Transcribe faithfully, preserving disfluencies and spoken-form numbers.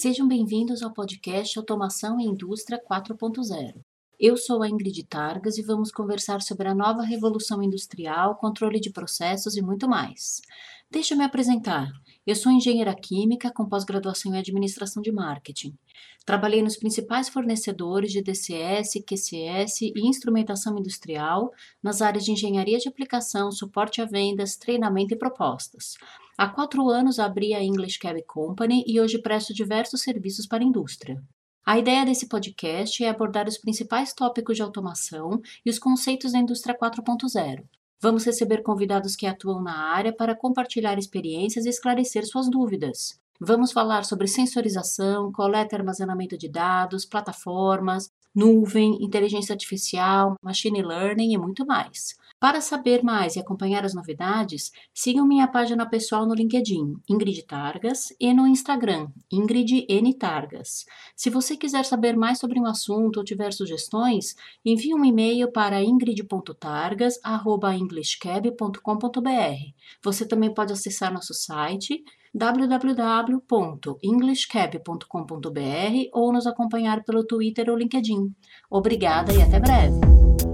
Sejam bem-vindos ao podcast Automação e Indústria quatro ponto zero. Eu sou a Ingrid Targas e vamos conversar sobre a nova revolução industrial, controle de processos e muito mais. Deixa eu me apresentar. Eu sou engenheira química com pós-graduação em administração de marketing. Trabalhei nos principais fornecedores de D C S, Q C S e instrumentação industrial nas áreas de engenharia de aplicação, suporte a vendas, treinamento e propostas. Há quatro anos abri a EnglishCAB Company e hoje presto diversos serviços para a indústria. A ideia desse podcast é abordar os principais tópicos de automação e os conceitos da indústria quatro ponto zero. Vamos receber convidados que atuam na área para compartilhar experiências e esclarecer suas dúvidas. Vamos falar sobre sensorização, coleta e armazenamento de dados, plataformas, nuvem, inteligência artificial, machine learning e muito mais. Para saber mais e acompanhar as novidades, sigam minha página pessoal no LinkedIn, Ingrid Targas, e no Instagram, Ingrid N. Targas. Se você quiser saber mais sobre um assunto ou tiver sugestões, envie um e-mail para ingrid ponto targas arroba englishcab ponto com ponto br. Você também pode acessar nosso site w w w ponto englishcab ponto com ponto br ou nos acompanhar pelo Twitter ou LinkedIn. Obrigada e até breve!